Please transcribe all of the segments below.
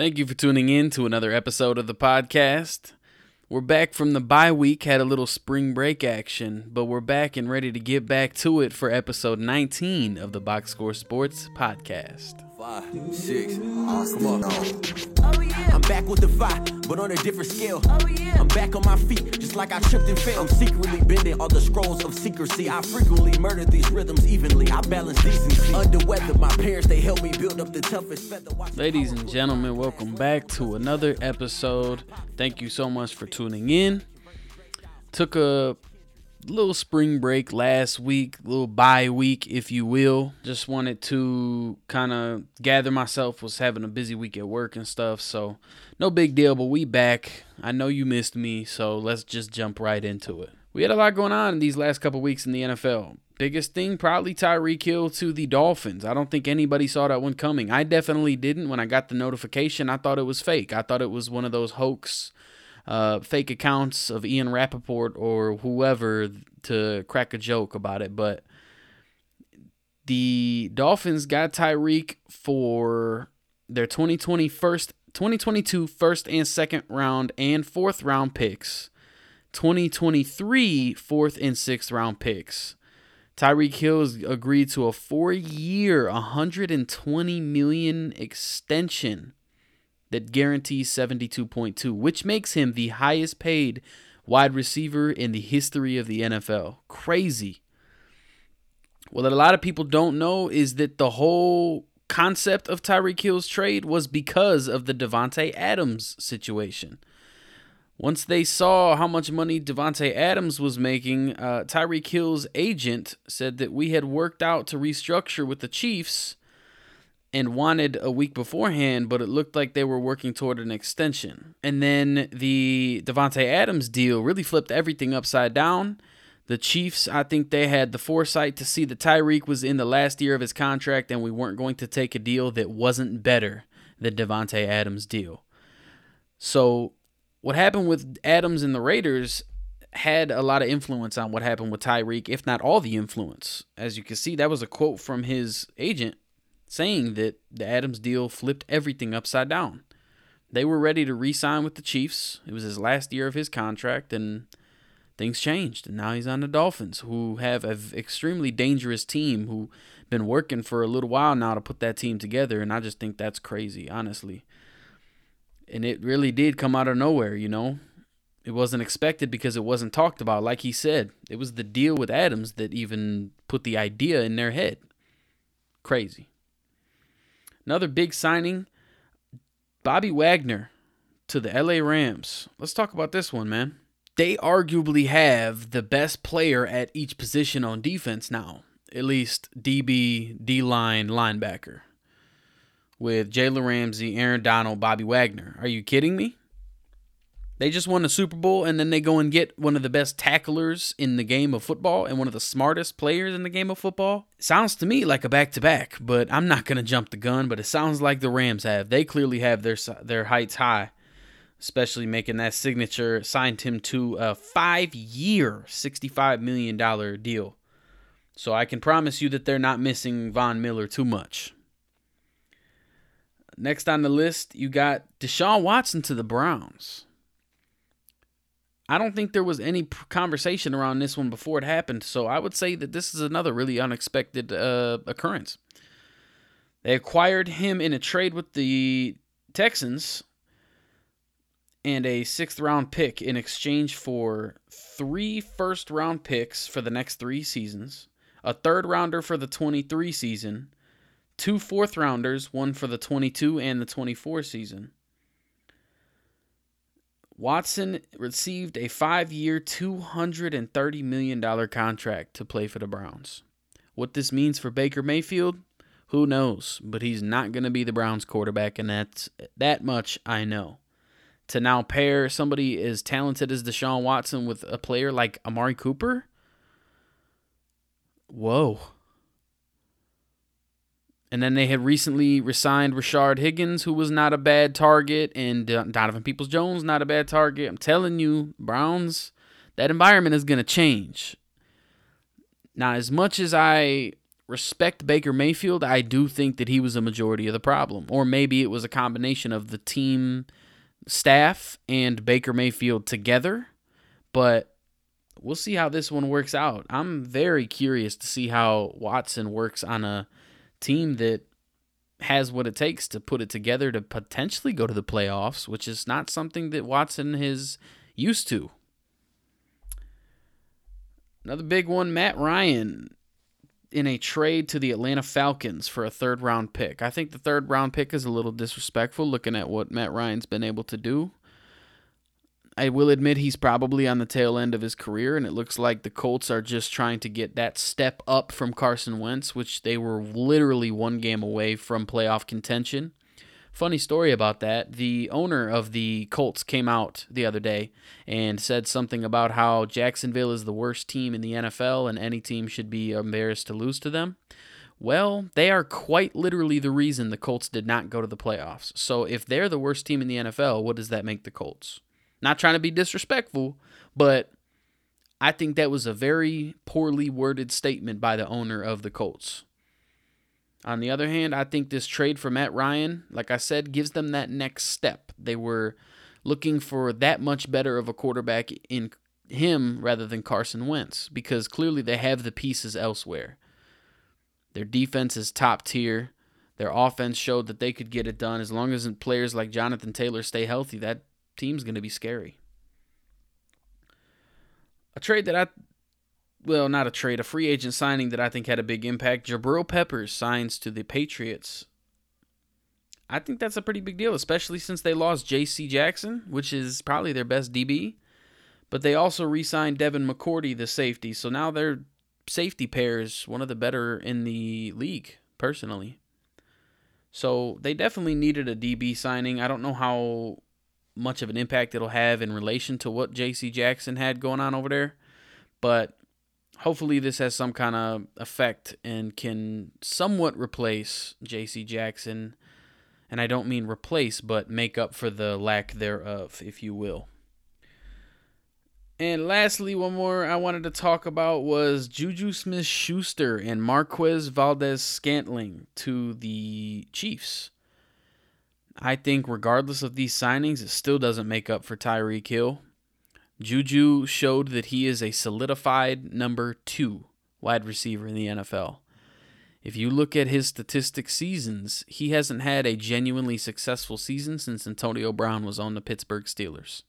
Thank you for tuning in to another episode of the podcast. We're back from the bye week, had a little spring break action, but we're back and ready to get back to it for episode 19 of the Box Score Sports Podcast. 5, 6, come on. Oh, yeah. I'm back with the five, but on a different scale. Oh, yeah. I'm back on my feet, just like I tripped and fell. I'm secretly bending all the scrolls of secrecy. I frequently murder these rhythms evenly. I balance decency. Under weather, my parents, they help me build up the toughest feather. Ladies and gentlemen, welcome back to another episode. Thank you so much for tuning in. Took a little spring break last week, little bye week, if you will. Just wanted to kind of gather myself. Was having a busy week at work and stuff, so no big deal, but we back. I know you missed me, so let's just jump right into it. We had a lot going on in these last couple weeks in the NFL. Biggest thing, probably Tyreek Hill to the Dolphins. I don't think anybody saw that one coming. I definitely didn't. When I got the notification, I thought it was fake. I thought it was one of those hoax fake accounts of Ian Rappaport or whoever to crack a joke about it. But the Dolphins got Tyreek for their 2022 first and second round and fourth round picks, 2023 fourth and sixth round picks. Tyreek Hill has agreed to a 4-year, $120 million extension that guarantees 72.2, which makes him the highest paid wide receiver in the history of the NFL. Crazy. What a lot of people don't know is that the whole concept of Tyreek Hill's trade was because of the Devontae Adams situation. Once they saw how much money Devontae Adams was making, Tyreek Hill's agent said that we had worked out to restructure with the Chiefs and wanted a week beforehand, but it looked like they were working toward an extension. And then the Devontae Adams deal really flipped everything upside down. The Chiefs, I think they had the foresight to see that Tyreek was in the last year of his contract and we weren't going to take a deal that wasn't better than Devontae Adams' deal. So what happened with Adams and the Raiders had a lot of influence on what happened with Tyreek, if not all the influence. As you can see, that was a quote from his agent, saying that the Adams deal flipped everything upside down. They were ready to re-sign with the Chiefs. It was his last year of his contract, and things changed. And now he's on the Dolphins, who have an extremely dangerous team, who been working for a little while now to put that team together, and I just think that's crazy, honestly. And it really did come out of nowhere, you know. It wasn't expected because it wasn't talked about. Like he said, it was the deal with Adams that even put the idea in their head. Crazy. Another big signing, Bobby Wagner to the LA Rams. Let's talk about this one, man. They arguably have the best player at each position on defense now, at least DB, D-line, linebacker, with Jalen Ramsey, Aaron Donald, Bobby Wagner. Are you kidding me? They just won the Super Bowl, and then they go and get one of the best tacklers in the game of football and one of the smartest players in the game of football. Sounds to me like a back-to-back, but I'm not going to jump the gun, but it sounds like the Rams have. They clearly have their heights high, especially making that signature, signed him to a 5-year, $65 million deal. So I can promise you that they're not missing Von Miller too much. Next on the list, you got Deshaun Watson to the Browns. I don't think there was any conversation around this one before it happened, so I would say that this is another really unexpected occurrence. They acquired him in a trade with the Texans and a 6th-round pick in exchange for 3 first-round picks for the next 3 seasons, a 3rd-rounder for the 23 season, 2 4th-rounders, one for the 22 and the 24 season. Watson received a 5-year, $230 million contract to play for the Browns. What this means for Baker Mayfield, who knows? But he's not going to be the Browns quarterback, and that's that much I know. To now pair somebody as talented as Deshaun Watson with a player like Amari Cooper? Whoa. And then they had recently re-signed Rashard Higgins, who was not a bad target, and Donovan Peoples-Jones, not a bad target. I'm telling you, Browns, that environment is going to change. Now, as much as I respect Baker Mayfield, I do think that he was a majority of the problem. Or maybe it was a combination of the team staff and Baker Mayfield together. But we'll see how this one works out. I'm very curious to see how Watson works on a team that has what it takes to put it together to potentially go to the playoffs, which is not something that Watson is used to. Another big one, Matt Ryan in a trade to the Atlanta Falcons for a third-round pick. I think the third-round pick is a little disrespectful looking at what Matt Ryan's been able to do. I will admit he's probably on the tail end of his career, and it looks like the Colts are just trying to get that step up from Carson Wentz, which they were literally one game away from playoff contention. Funny story about that, the owner of the Colts came out the other day and said something about how Jacksonville is the worst team in the NFL and any team should be embarrassed to lose to them. Well, they are quite literally the reason the Colts did not go to the playoffs. So if they're the worst team in the NFL, what does that make the Colts? Not trying to be disrespectful, but I think that was a very poorly worded statement by the owner of the Colts. On the other hand, I think this trade for Matt Ryan, like I said, gives them that next step. They were looking for that much better of a quarterback in him rather than Carson Wentz because clearly they have the pieces elsewhere. Their defense is top tier. Their offense showed that they could get it done. As long as players like Jonathan Taylor stay healthy, that team's going to be scary. A trade that a free agent signing that I think had a big impact. Jabril Peppers signs to the Patriots. I think that's a pretty big deal, especially since they lost JC Jackson, which is probably their best DB. But they also re-signed Devin McCourty, the safety. So now their safety pair is one of the better in the league, personally. So they definitely needed a DB signing. I don't know how much of an impact it'll have in relation to what JC Jackson had going on over there. But hopefully this has some kind of effect and can somewhat replace JC Jackson. And I don't mean replace, but make up for the lack thereof, if you will. And lastly, one more I wanted to talk about was Juju Smith-Schuster and Marquez Valdez-Scantling to the Chiefs. I think regardless of these signings, it still doesn't make up for Tyreek Hill. Juju showed that he is a solidified number 2 wide receiver in the NFL. If you look at his statistic seasons, he hasn't had a genuinely successful season since Antonio Brown was on the Pittsburgh Steelers.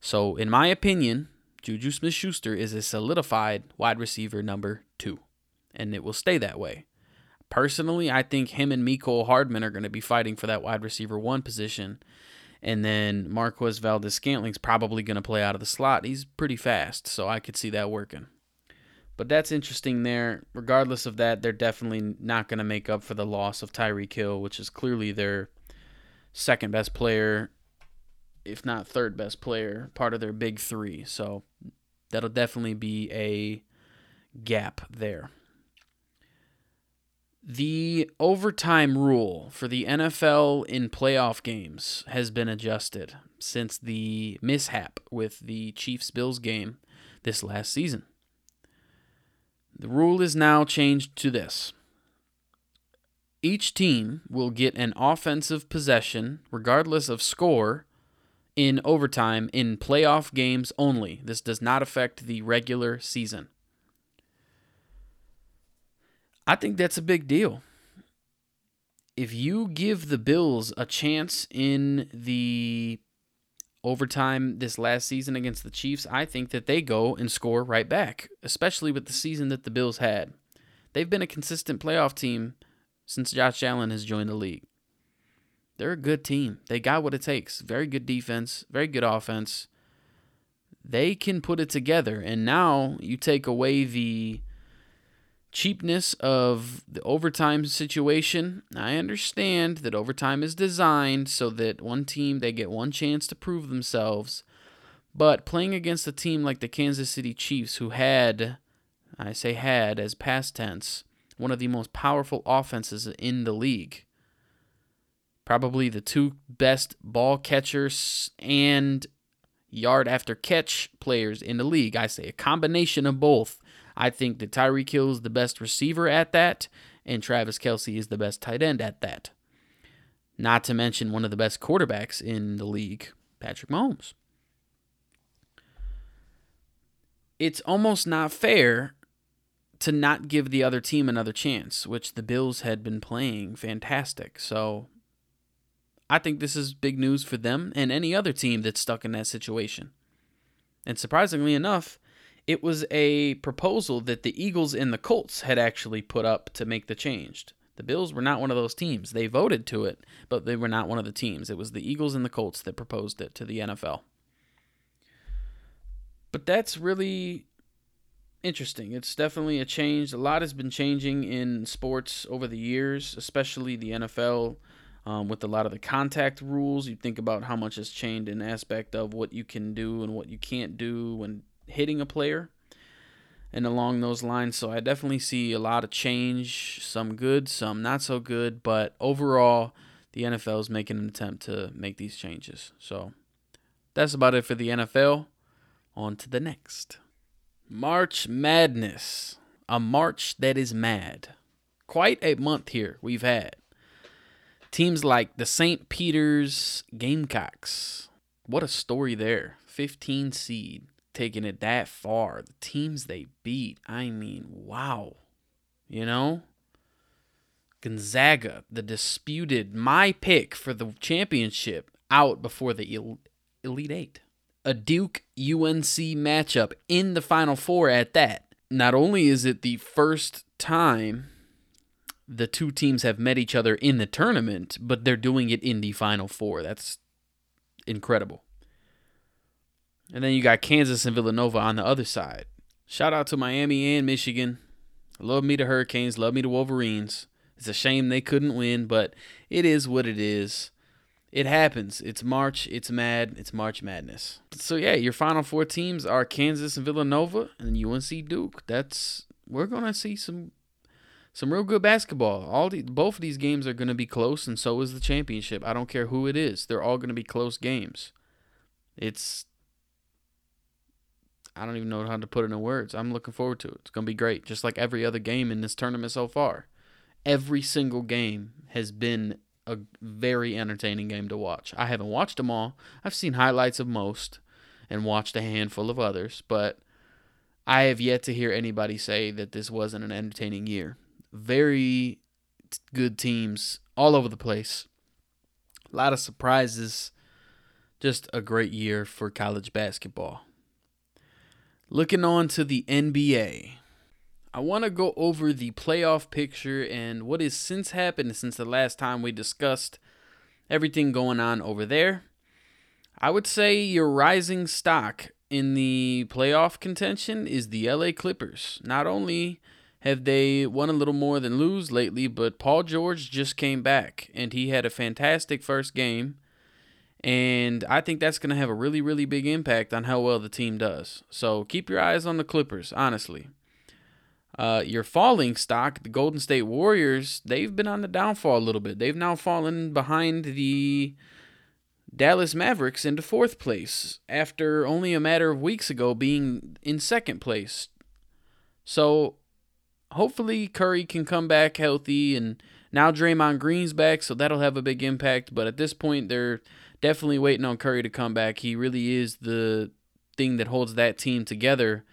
So, in my opinion, Juju Smith-Schuster is a solidified wide receiver number 2, and it will stay that way. Personally, I think him and Mecole Hardman are going to be fighting for that wide receiver 1 position. And then Marquez Valdez-Scantling's probably going to play out of the slot. He's pretty fast, so I could see that working. But that's interesting there. Regardless of that, they're definitely not going to make up for the loss of Tyreek Hill, which is clearly their second-best player, if not third-best player, part of their big 3. So that'll definitely be a gap there. The overtime rule for the NFL in playoff games has been adjusted since the mishap with the Chiefs-Bills game this last season. The rule is now changed to this. Each team will get an offensive possession, regardless of score, in overtime in playoff games only. This does not affect the regular season. I think that's a big deal. If you give the Bills a chance in the overtime this last season against the Chiefs, I think that they go and score right back, especially with the season that the Bills had. They've been a consistent playoff team since Josh Allen has joined the league. They're a good team. They got what it takes. Very good defense, very good offense. They can put it together, and now you take away the cheapness of the overtime situation. I understand that overtime is designed so that one team, they get one chance to prove themselves. But playing against a team like the Kansas City Chiefs, who had, I say had as past tense, one of the most powerful offenses in the league. Probably the 2 best ball catchers and yard after catch players in the league. I say a combination of both. I think that Tyreek Hill is the best receiver at that, and Travis Kelce is the best tight end at that. Not to mention one of the best quarterbacks in the league, Patrick Mahomes. It's almost not fair to not give the other team another chance, which the Bills had been playing fantastic. So I think this is big news for them and any other team that's stuck in that situation. And surprisingly enough, it was a proposal that the Eagles and the Colts had actually put up to make the change. The Bills were not one of those teams. They voted to it, but they were not one of the teams. It was the Eagles and the Colts that proposed it to the NFL. But that's really interesting. It's definitely a change. A lot has been changing in sports over the years, especially the NFL, with a lot of the contact rules. You think about how much has changed in aspect of what you can do and what you can't do when hitting a player and along those lines. So I definitely see a lot of change, some good, some not so good, but overall the NFL is making an attempt to make these changes. So that's about it for the NFL. On to the next. March Madness. A March that is mad. Quite a month here we've had. Teams like the St. Peter's Gamecocks. What a story there. 15 seed. Taking it that far. The teams they beat. I mean, wow. You know? Gonzaga, the disputed, my pick for the championship, out before the Elite Eight. A Duke-UNC matchup in the Final Four at that. Not only is it the first time the two teams have met each other in the tournament, but they're doing it in the Final Four. That's incredible. And then you got Kansas and Villanova on the other side. Shout out to Miami and Michigan. Love me to Hurricanes. Love me to Wolverines. It's a shame they couldn't win, but it is what it is. It happens. It's March. It's mad. It's March Madness. So, yeah, your Final Four teams are Kansas and Villanova and UNC Duke. We're going to see some real good basketball. Both of these games are going to be close, and so is the championship. I don't care who it is. They're all going to be close games. I don't even know how to put it in words. I'm looking forward to it. It's going to be great, just like every other game in this tournament so far. Every single game has been a very entertaining game to watch. I haven't watched them all. I've seen highlights of most and watched a handful of others, but I have yet to hear anybody say that this wasn't an entertaining year. Very good teams all over the place. A lot of surprises. Just a great year for college basketball. Looking on to the NBA. I want to go over the playoff picture and what has since happened since the last time we discussed everything going on over there. I would say your rising stock in the playoff contention is the LA Clippers. Not only have they won a little more than lose lately, but Paul George just came back, and he had a fantastic first game, and I think that's going to have a really, really big impact on how well the team does. So keep your eyes on the Clippers, honestly. Your falling stock, the Golden State Warriors, they've been on the downfall a little bit. They've now fallen behind the Dallas Mavericks into fourth place after only a matter of weeks ago being in second place. So hopefully Curry can come back healthy, and now Draymond Green's back, so that'll have a big impact. But at this point, they're definitely waiting on Curry to come back. He really is the thing that holds that team together.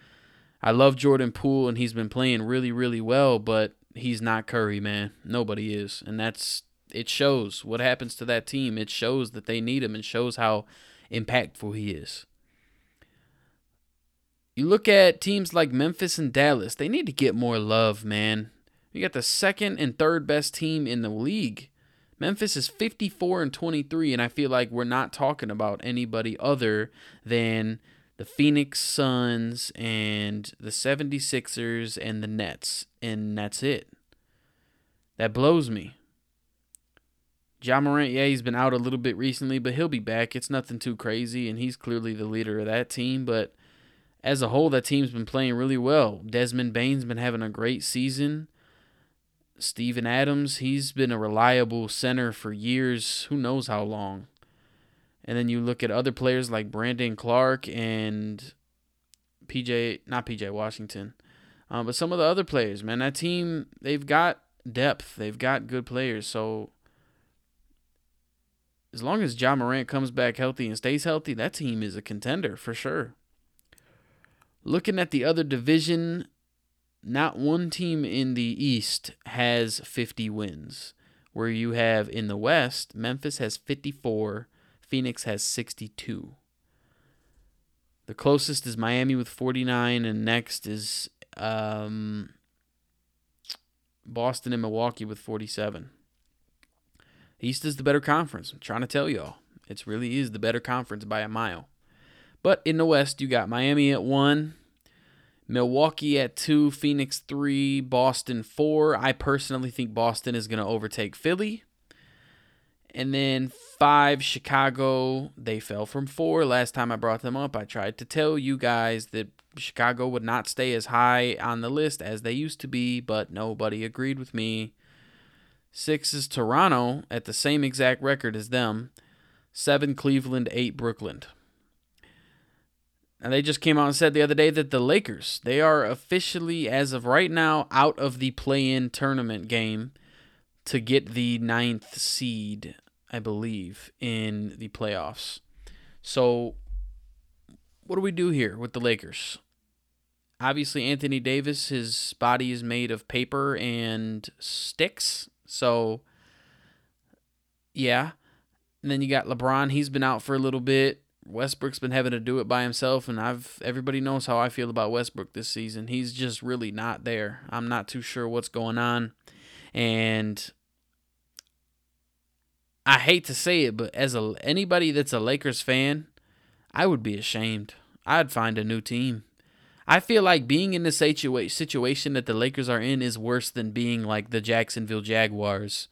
I love Jordan Poole, and he's been playing really, really well, but he's not Curry, man. Nobody is, and it shows what happens to that team. It shows that they need him and shows how impactful he is. You look at teams like Memphis and Dallas. They need to get more love, man. You got the second and third best team in the league. Memphis is 54-23, and I feel like we're not talking about anybody other than the Phoenix Suns and the 76ers and the Nets, and that's it. That blows me. Ja Morant, he's been out a little bit recently, but he'll be back. It's nothing too crazy, and he's clearly the leader of that team, but as a whole, that team's been playing really well. Desmond Bane's been having a great season. Stephen Adams, he's been a reliable center for years, who knows how long. And then you look at other players like Brandon Clark and not PJ Washington, But some of the other players, man, that team, they've got depth. They've got good players. So as long as Ja Morant comes back healthy and stays healthy, that team is a contender for sure. Looking at the other division, not one team in the East has 50 wins. Where you have in the West, Memphis has 54, Phoenix has 62. The closest is Miami with 49, and next is Boston and Milwaukee with 47. East is the better conference. I'm trying to tell y'all. It really is the better conference by a mile. But in the West, you got Miami at 1, Milwaukee at 2, Phoenix 3, Boston 4. I personally think Boston is going to overtake Philly. And then 5, Chicago. They fell from 4. Last time I brought them up, I tried to tell you guys that Chicago would not stay as high on the list as they used to be, but nobody agreed with me. 6 is Toronto at the same exact record as them. 7, Cleveland. 8, Brooklyn. And they just came out and said the other day that the Lakers, they are officially, as of right now, out of the play-in tournament game to get the 9th seed, I believe, in the playoffs. So what do we do here with the Lakers? Obviously, Anthony Davis, his body is made of paper and sticks. So, yeah. And then you got LeBron. He's been out for a little bit. Westbrook's been having to do it by himself, and everybody knows how I feel about Westbrook this season. He's just really not there. I'm not too sure what's going on, and I hate to say it, but as anybody that's a Lakers fan, I would be ashamed. I'd find a new team. I feel like being in this situation that the Lakers are in is worse than being like the Jacksonville Jaguars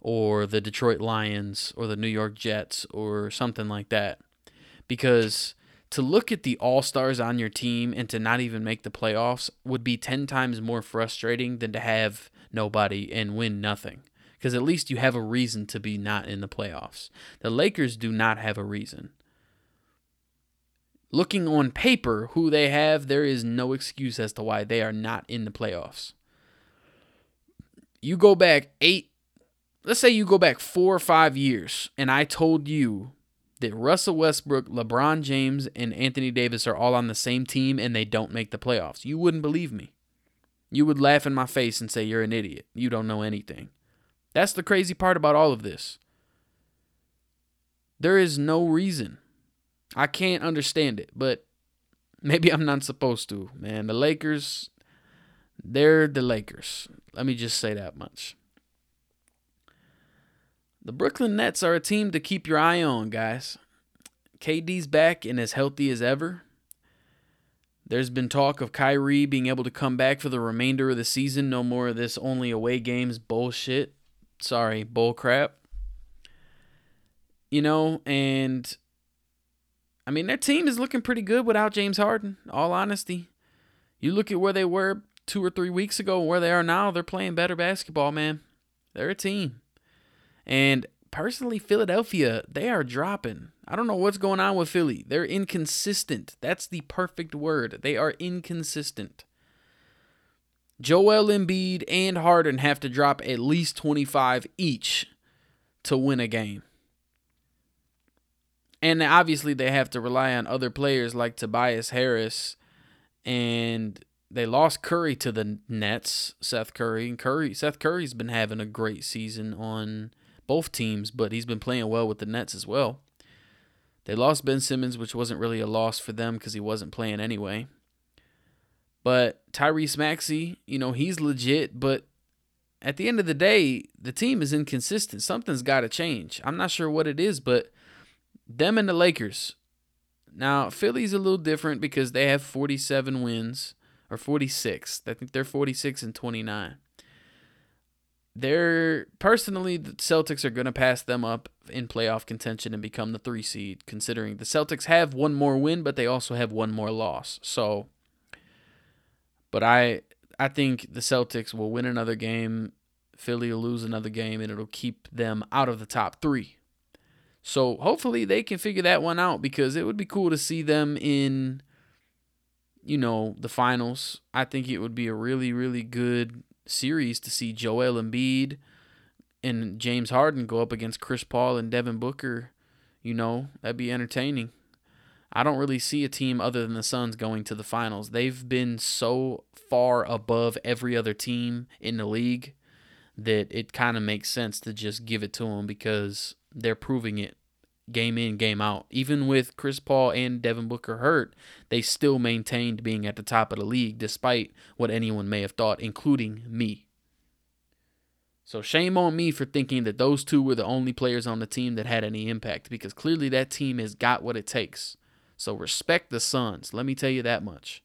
or the Detroit Lions or the New York Jets or something like that. Because to look at the all-stars on your team and to not even make the playoffs would be 10 times more frustrating than to have nobody and win nothing. Because at least you have a reason to be not in the playoffs. The Lakers do not have a reason. Looking on paper, who they have, there is no excuse as to why they are not in the playoffs. You go back 8, let's say you go back 4 or 5 years, and I told you that Russell Westbrook, LeBron James, and Anthony Davis are all on the same team and they don't make the playoffs. You wouldn't believe me. You would laugh in my face and say, you're an idiot. You don't know anything. That's the crazy part about all of this. There is no reason. I can't understand it, but maybe I'm not supposed to, man. The Lakers, they're the Lakers. Let me just say that much. The Brooklyn Nets are a team to keep your eye on, guys. KD's back and as healthy as ever. There's been talk of Kyrie being able to come back for the remainder of the season. No more of this only away games bullshit. Sorry, bull crap. You know, and I mean, their team is looking pretty good without James Harden, all honesty. You look at where they were 2 or 3 weeks ago and where they are now, they're playing better basketball, man. They're a team. And personally, Philadelphia, they are dropping. I don't know what's going on with Philly. They're inconsistent. That's the perfect word. They are inconsistent. Joel Embiid and Harden have to drop at least 25 each to win a game. And obviously, they have to rely on other players like Tobias Harris. And they lost Curry to the Nets, Seth Curry. And Seth Curry's been having a great season on both teams, but he's been playing well with the Nets as well. They lost Ben Simmons, which wasn't really a loss for them because he wasn't playing anyway. But Tyrese Maxey, you know, he's legit, but at the end of the day, the team is inconsistent. Something's got to change. I'm not sure what it is, but them and the Lakers. Now, Philly's a little different because they have 47 wins, or 46. I think they're 46 and 29. Personally, the Celtics are going to pass them up in playoff contention and become the 3 seed, considering the Celtics have one more win, but they also have one more loss. So, but I think the Celtics will win another game, Philly will lose another game, and it'll keep them out of the top 3. So hopefully they can figure that one out because it would be cool to see them in, you know, the finals, I think it would be a really, really good series to see Joel Embiid and James Harden go up against Chris Paul and Devin Booker. You know, that'd be entertaining. I don't really see a team other than the Suns going to the finals. They've been so far above every other team in the league that it kind of makes sense to just give it to them because they're proving it game in, game out. Even with Chris Paul and Devin Booker hurt, they still maintained being at the top of the league despite what anyone may have thought, including me. So shame on me for thinking that those two were the only players on the team that had any impact, because clearly that team has got what it takes. So respect the Suns, let me tell you that much.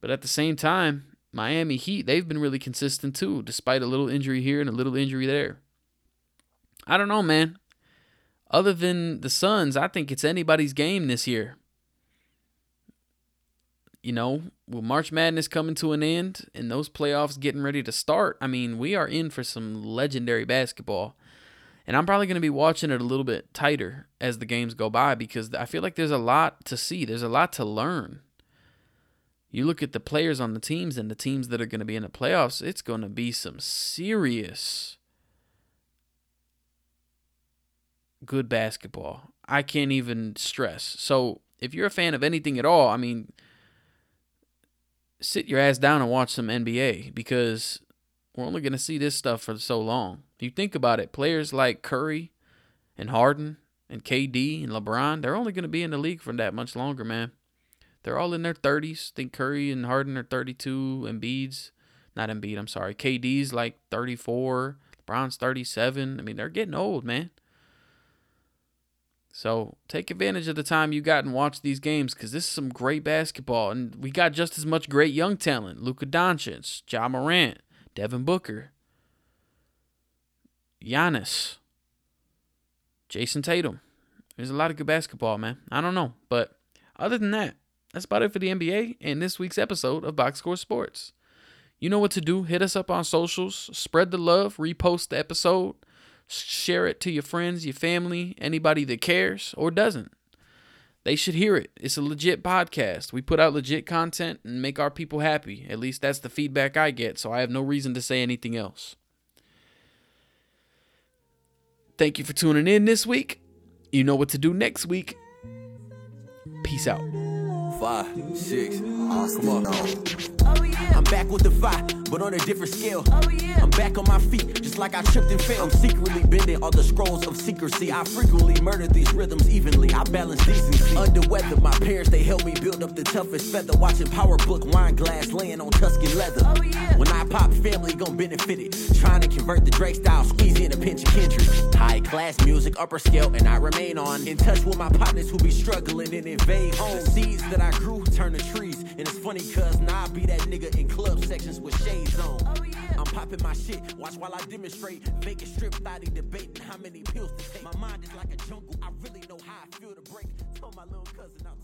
But at the same time, Miami Heat, they've been really consistent too, despite a little injury here and a little injury there. I don't know, man. Other than the Suns, I think it's anybody's game this year. You know, with March Madness coming to an end and those playoffs getting ready to start, I mean, we are in for some legendary basketball. And I'm probably going to be watching it a little bit tighter as the games go by because I feel like there's a lot to see. There's a lot to learn. You look at the players on the teams and the teams that are going to be in the playoffs, it's going to be some serious good basketball. I can't even stress. So if you're a fan of anything at all, I mean, sit your ass down and watch some NBA because we're only going to see this stuff for so long. You think about it, players like Curry and Harden and KD and LeBron, they're only going to be in the league for that much longer, man. They're all in their 30s. I think Curry and Harden are 32. KD's like 34. LeBron's 37. I mean, they're getting old, man. So take advantage of the time you got and watch these games because this is some great basketball. And we got just as much great young talent. Luka Doncic, Ja Morant, Devin Booker, Giannis, Jason Tatum. There's a lot of good basketball, man. I don't know. But other than that, that's about it for the NBA and this week's episode of Box Score Sports. You know what to do. Hit us up on socials. Spread the love. Repost the episode. Share it to your friends, your family, anybody that cares or doesn't. They should hear it. It's a legit podcast. We put out legit content and make our people happy. At least that's the feedback I get, so I have no reason to say anything else. Thank you for tuning in this week. You know what to do next week. Peace out. 5, 6, come on. Oh, yeah. I'm back with the 5, but on a different scale. Oh, yeah. I'm back on my feet, just like I tripped and fell. I'm secretly bending all the scrolls of secrecy. I frequently murder these rhythms evenly. I balance decency. Under weather, my parents, they helped me build up the toughest feather. Watching Power Book, wine glass, laying on Tuscan leather. Oh, yeah. When I pop, family gon' benefit it. Trying to convert the Drake style, squeeze in a pinch of Kendrick. High class music, upper scale, and I remain on. In touch with my partners who be struggling and invade home. The seeds that I grew turn to trees, and it's funny cause now I be that nigga in club sections with shades on. Oh, yeah. I'm popping my shit, watch while I demonstrate. Vacant strip body debating how many pills to take. My mind is like a jungle, I really know how I feel to break. Told my little cousin I